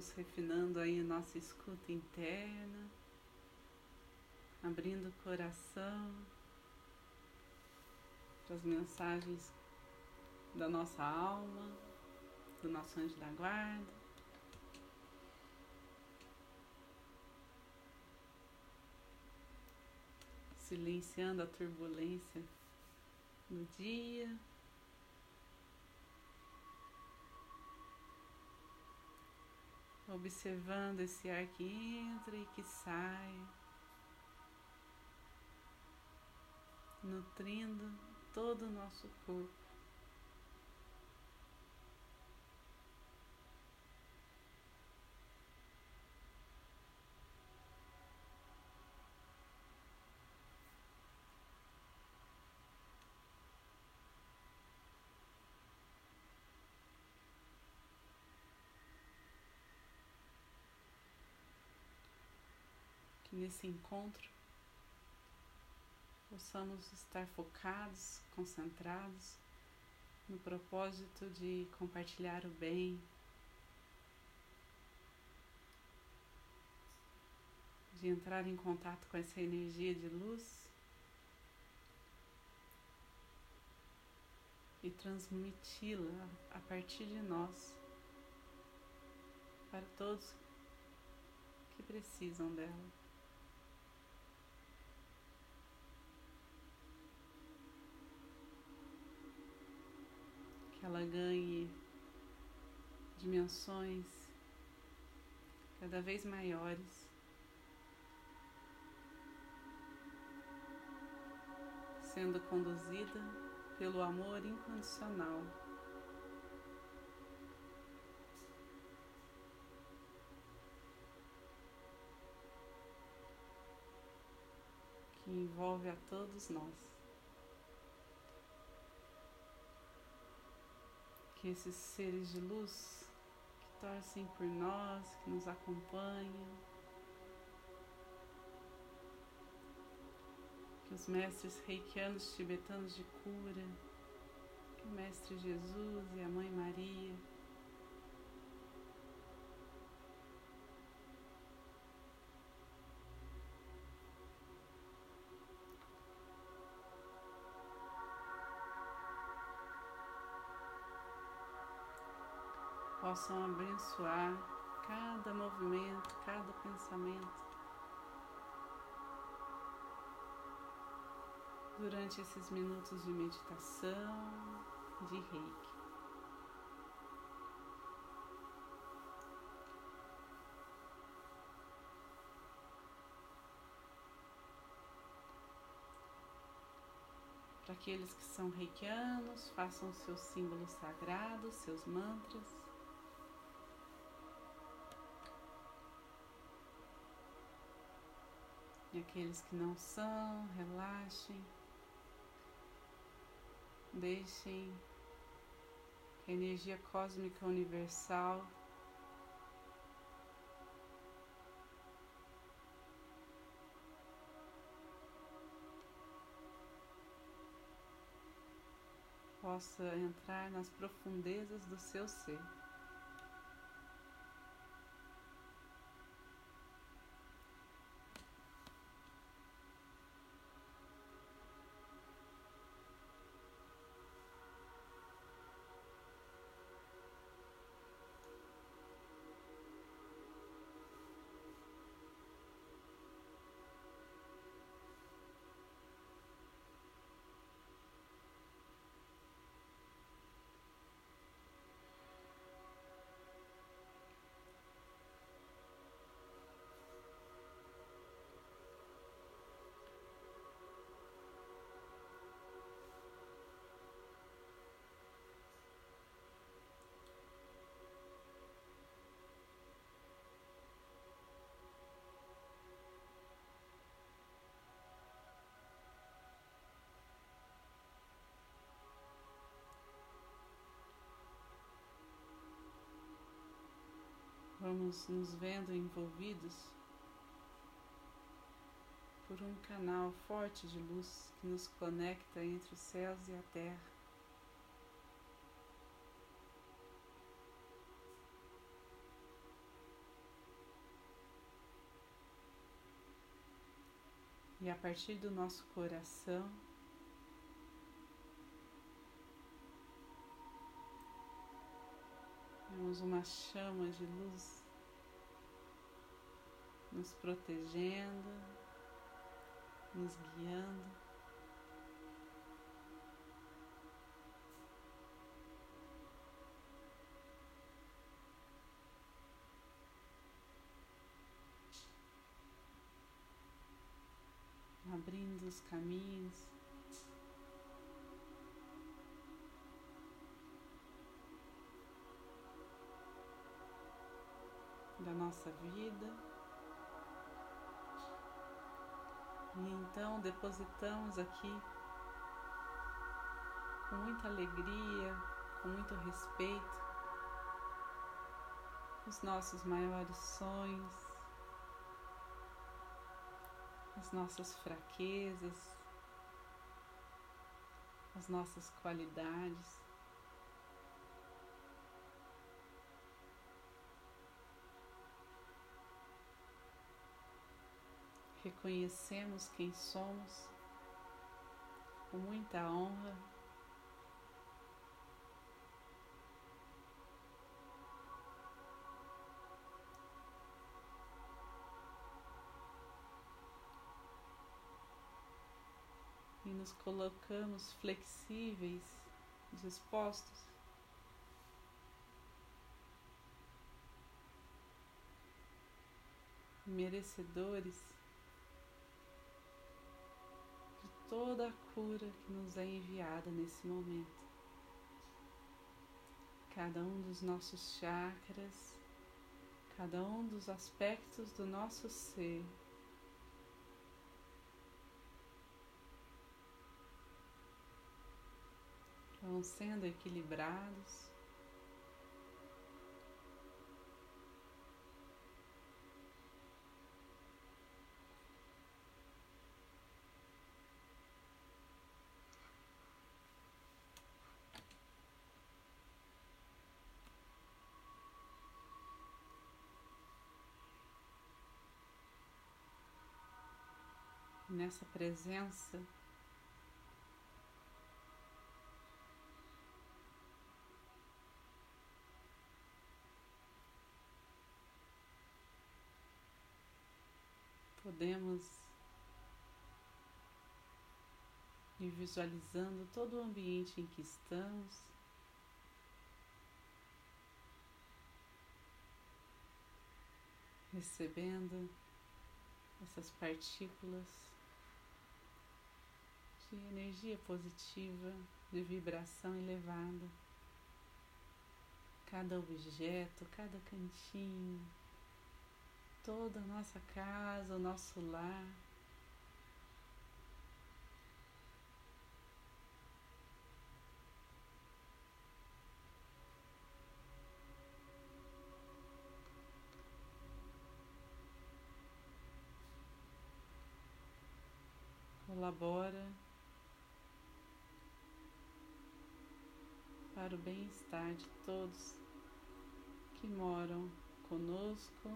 vamos refinando aí nossa escuta interna, abrindo o coração para as mensagens da nossa alma, do nosso anjo da guarda. Silenciando a turbulência do dia. Observando esse ar que entra e que sai. Nutrindo todo o nosso corpo. Que nesse encontro possamos estar focados, concentrados no propósito de compartilhar o bem, de entrar em contato com essa energia de luz e transmiti-la a partir de nós para todos que precisam dela. Que ela ganhe dimensões cada vez maiores, sendo conduzida pelo amor incondicional. Que envolve a todos nós. Que esses seres de luz que torcem por nós, que nos acompanham, que os mestres reikianos tibetanos de cura, que o Mestre Jesus e a Mãe Maria, possam abençoar cada movimento, cada pensamento durante esses minutos de meditação, de reiki. Para aqueles que são reikianos, façam seus símbolos sagrados, seus mantras. E aqueles que não são, relaxem, deixem que a energia cósmica universal possa entrar nas profundezas do seu ser. Vamos nos vendo envolvidos por um canal forte de luz que nos conecta entre os céus e a terra. a partir do nosso coração, temos uma chama de luz nos protegendo, nos guiando. Abrindo os caminhos da nossa vida, e então depositamos aqui com muita alegria, com muito respeito, os nossos maiores sonhos, as nossas fraquezas, as nossas qualidades. Reconhecemos quem somos com muita honra e nos colocamos flexíveis, dispostos e merecedores de toda a cura que nos é enviada nesse momento. Cada um dos nossos chakras, cada um dos aspectos do nosso ser vão sendo equilibrados, e nessa presença podemos ir visualizando todo o ambiente em que estamos, recebendo essas partículas de energia positiva, de vibração elevada, cada objeto, cada cantinho, toda a nossa casa, o nosso lar. Colabora para o bem-estar de todos que moram conosco,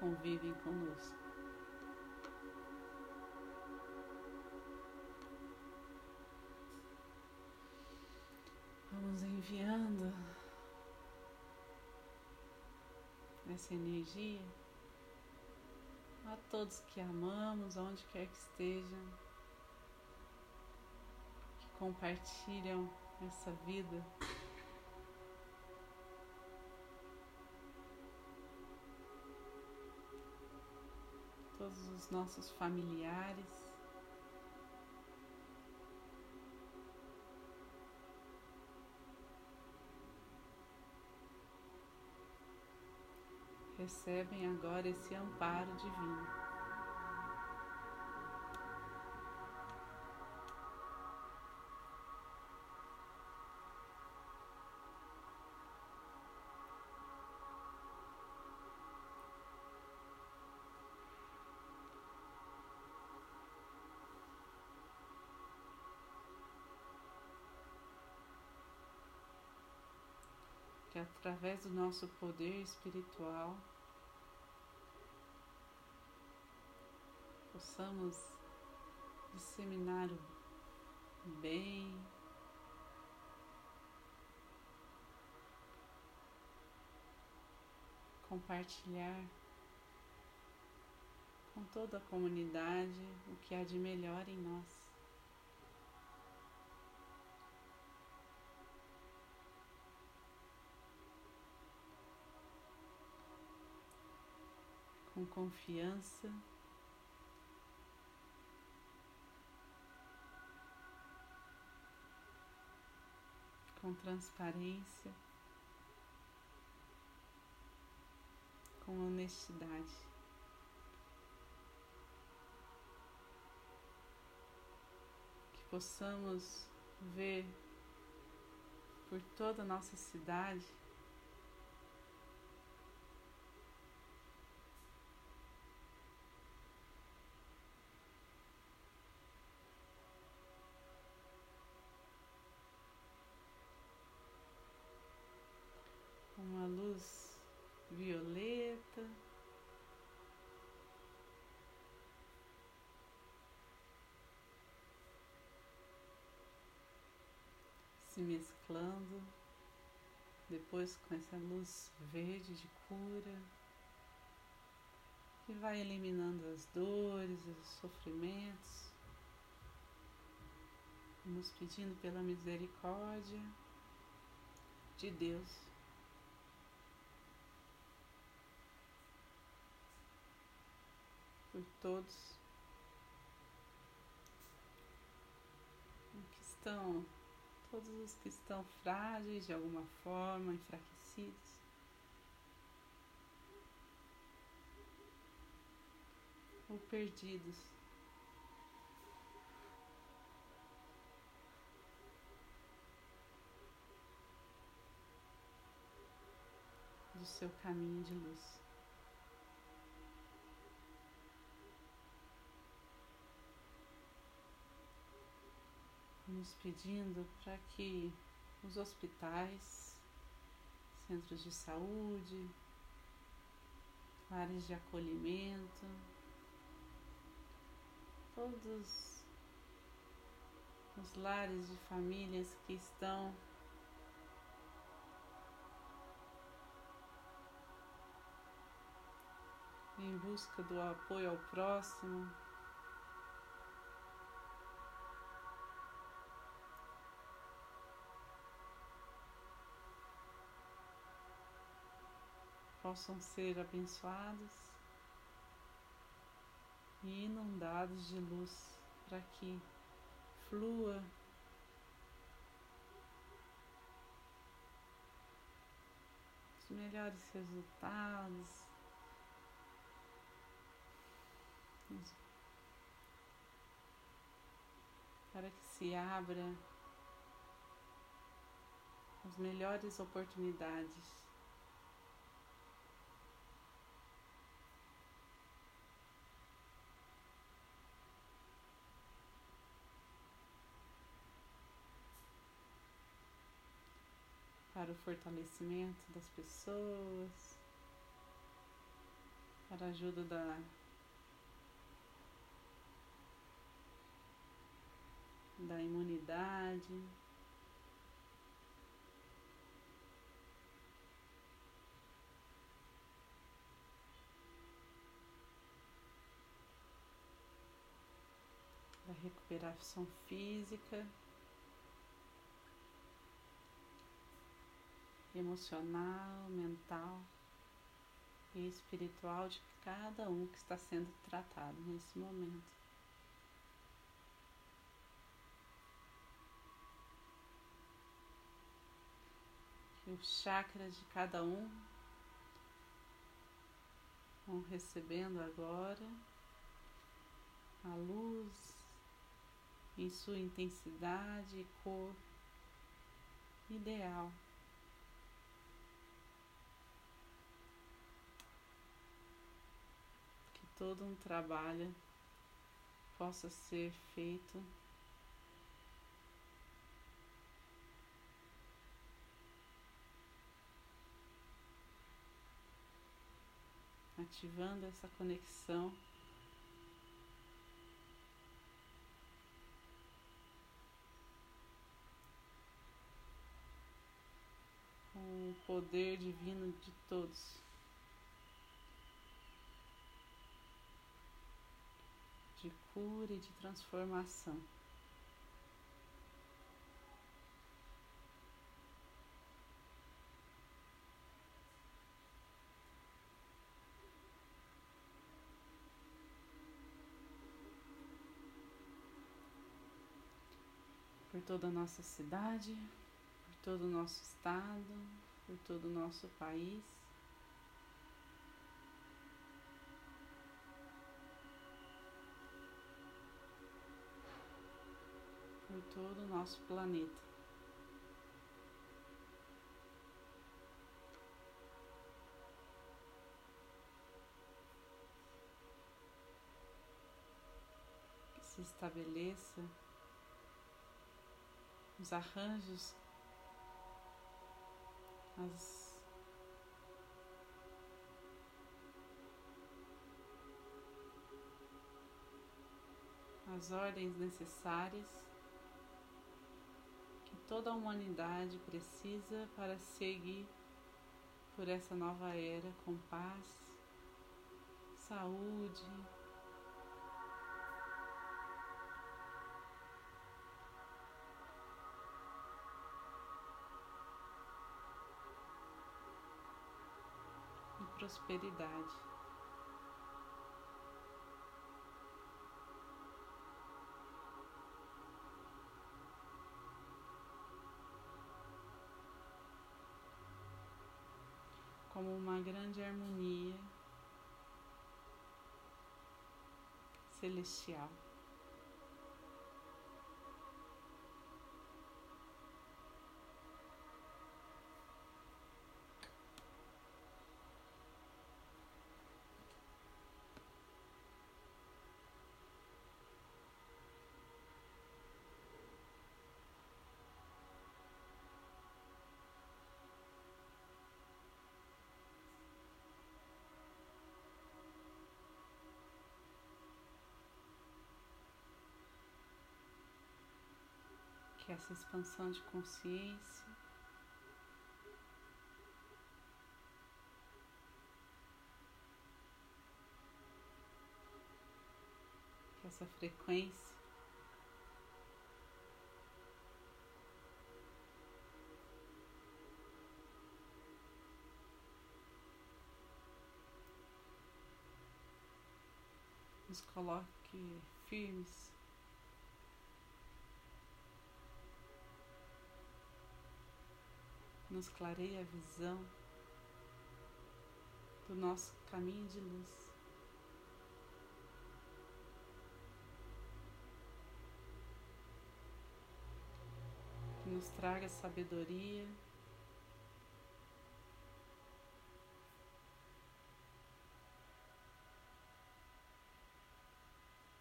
convivem conosco. Vamos enviando essa energia a todos que amamos, aonde quer que estejam, que compartilham essa vida. Todos os nossos familiares, recebem agora esse amparo divino. que através do nosso poder espiritual possamos disseminar o bem, compartilhar com toda a comunidade o que há de melhor em nós. Com confiança, com transparência, com honestidade. Que possamos ver por toda a nossa cidade violeta, se mesclando, depois com essa luz verde de cura, que vai eliminando as dores, os sofrimentos, nos pedindo pela misericórdia de Deus. Por todos que estão, todos os que estão frágeis de alguma forma, enfraquecidos, ou perdidos. Do seu caminho de luz. Nos pedindo para que os hospitais, centros de saúde, áreas de acolhimento, todos os lares de famílias que estão em busca do apoio ao próximo, possam ser abençoados e inundados de luz para que flua os melhores resultados, para que se abra as melhores oportunidades. Para o fortalecimento das pessoas, para a ajuda da imunidade, da recuperação física, emocional, mental e espiritual de cada um que está sendo tratado nesse momento. Que os chakras de cada um vão recebendo agora a luz em sua intensidade e cor ideal. Todo um trabalho possa ser feito ativando essa conexão. O poder divino de todos, de cura e de transformação. Por toda a nossa cidade, por todo o nosso estado, por todo o nosso país. Por todo o nosso planeta. Que se estabeleça os arranjos, as ordens necessárias que toda a humanidade precisa para seguir por essa nova era com paz, saúde, prosperidade. Como uma grande harmonia celestial. Que essa expansão de consciência que essa frequência nos coloque firmes . Nos clareia a visão do nosso caminho de luz. Que nos traga sabedoria,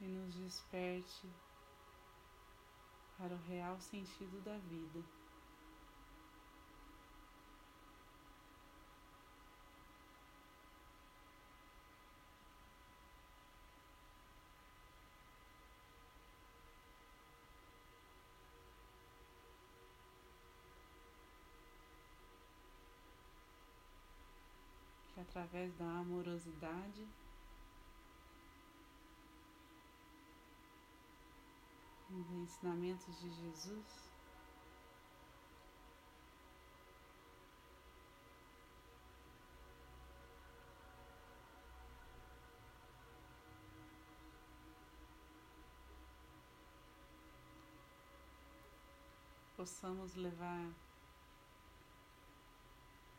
e nos desperte para o real sentido da vida. Através da amorosidade, nos ensinamentos de Jesus, possamos levar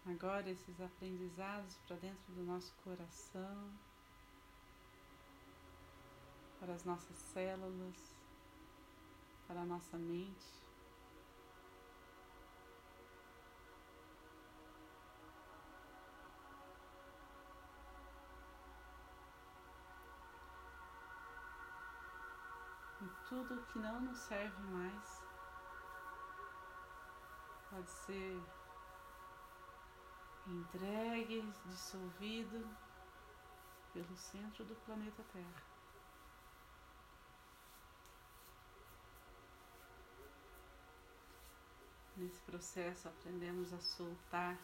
agora esses aprendizados para dentro do nosso coração, para as nossas células, para a nossa mente. E tudo que não nos serve mais pode ser entregue, dissolvido pelo centro do planeta Terra. Nesse processo aprendemos a soltar,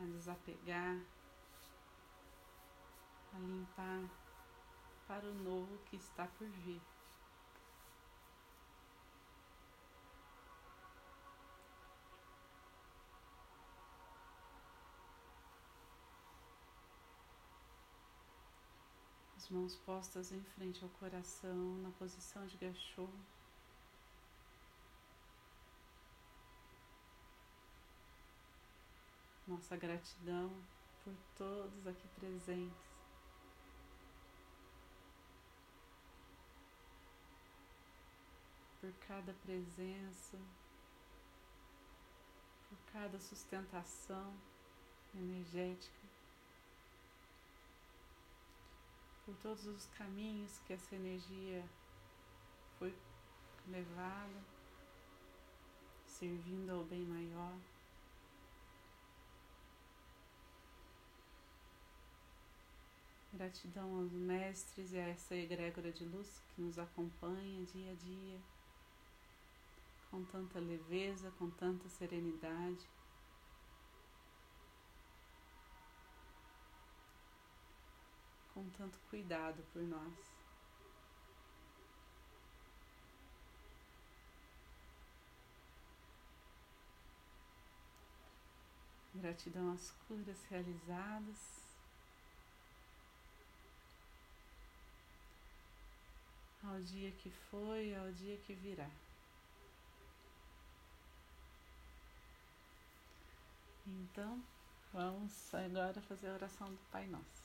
a desapegar, a limpar para o novo que está por vir. As mãos postas em frente ao coração, na posição de gachô. Nossa gratidão por todos aqui presentes. Por cada presença, por cada sustentação energética, por todos os caminhos que essa energia foi levada, servindo ao bem maior. Gratidão aos mestres e a essa egrégora de luz que nos acompanha dia a dia, com tanta leveza, com tanta serenidade. Com tanto cuidado por nós. Gratidão às curas realizadas. Ao dia que foi, ao dia que virá. Então, vamos agora fazer a oração do Pai Nosso.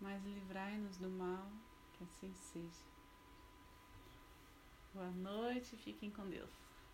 mas livrai-nos do mal, que assim seja. Boa noite, fiquem com Deus.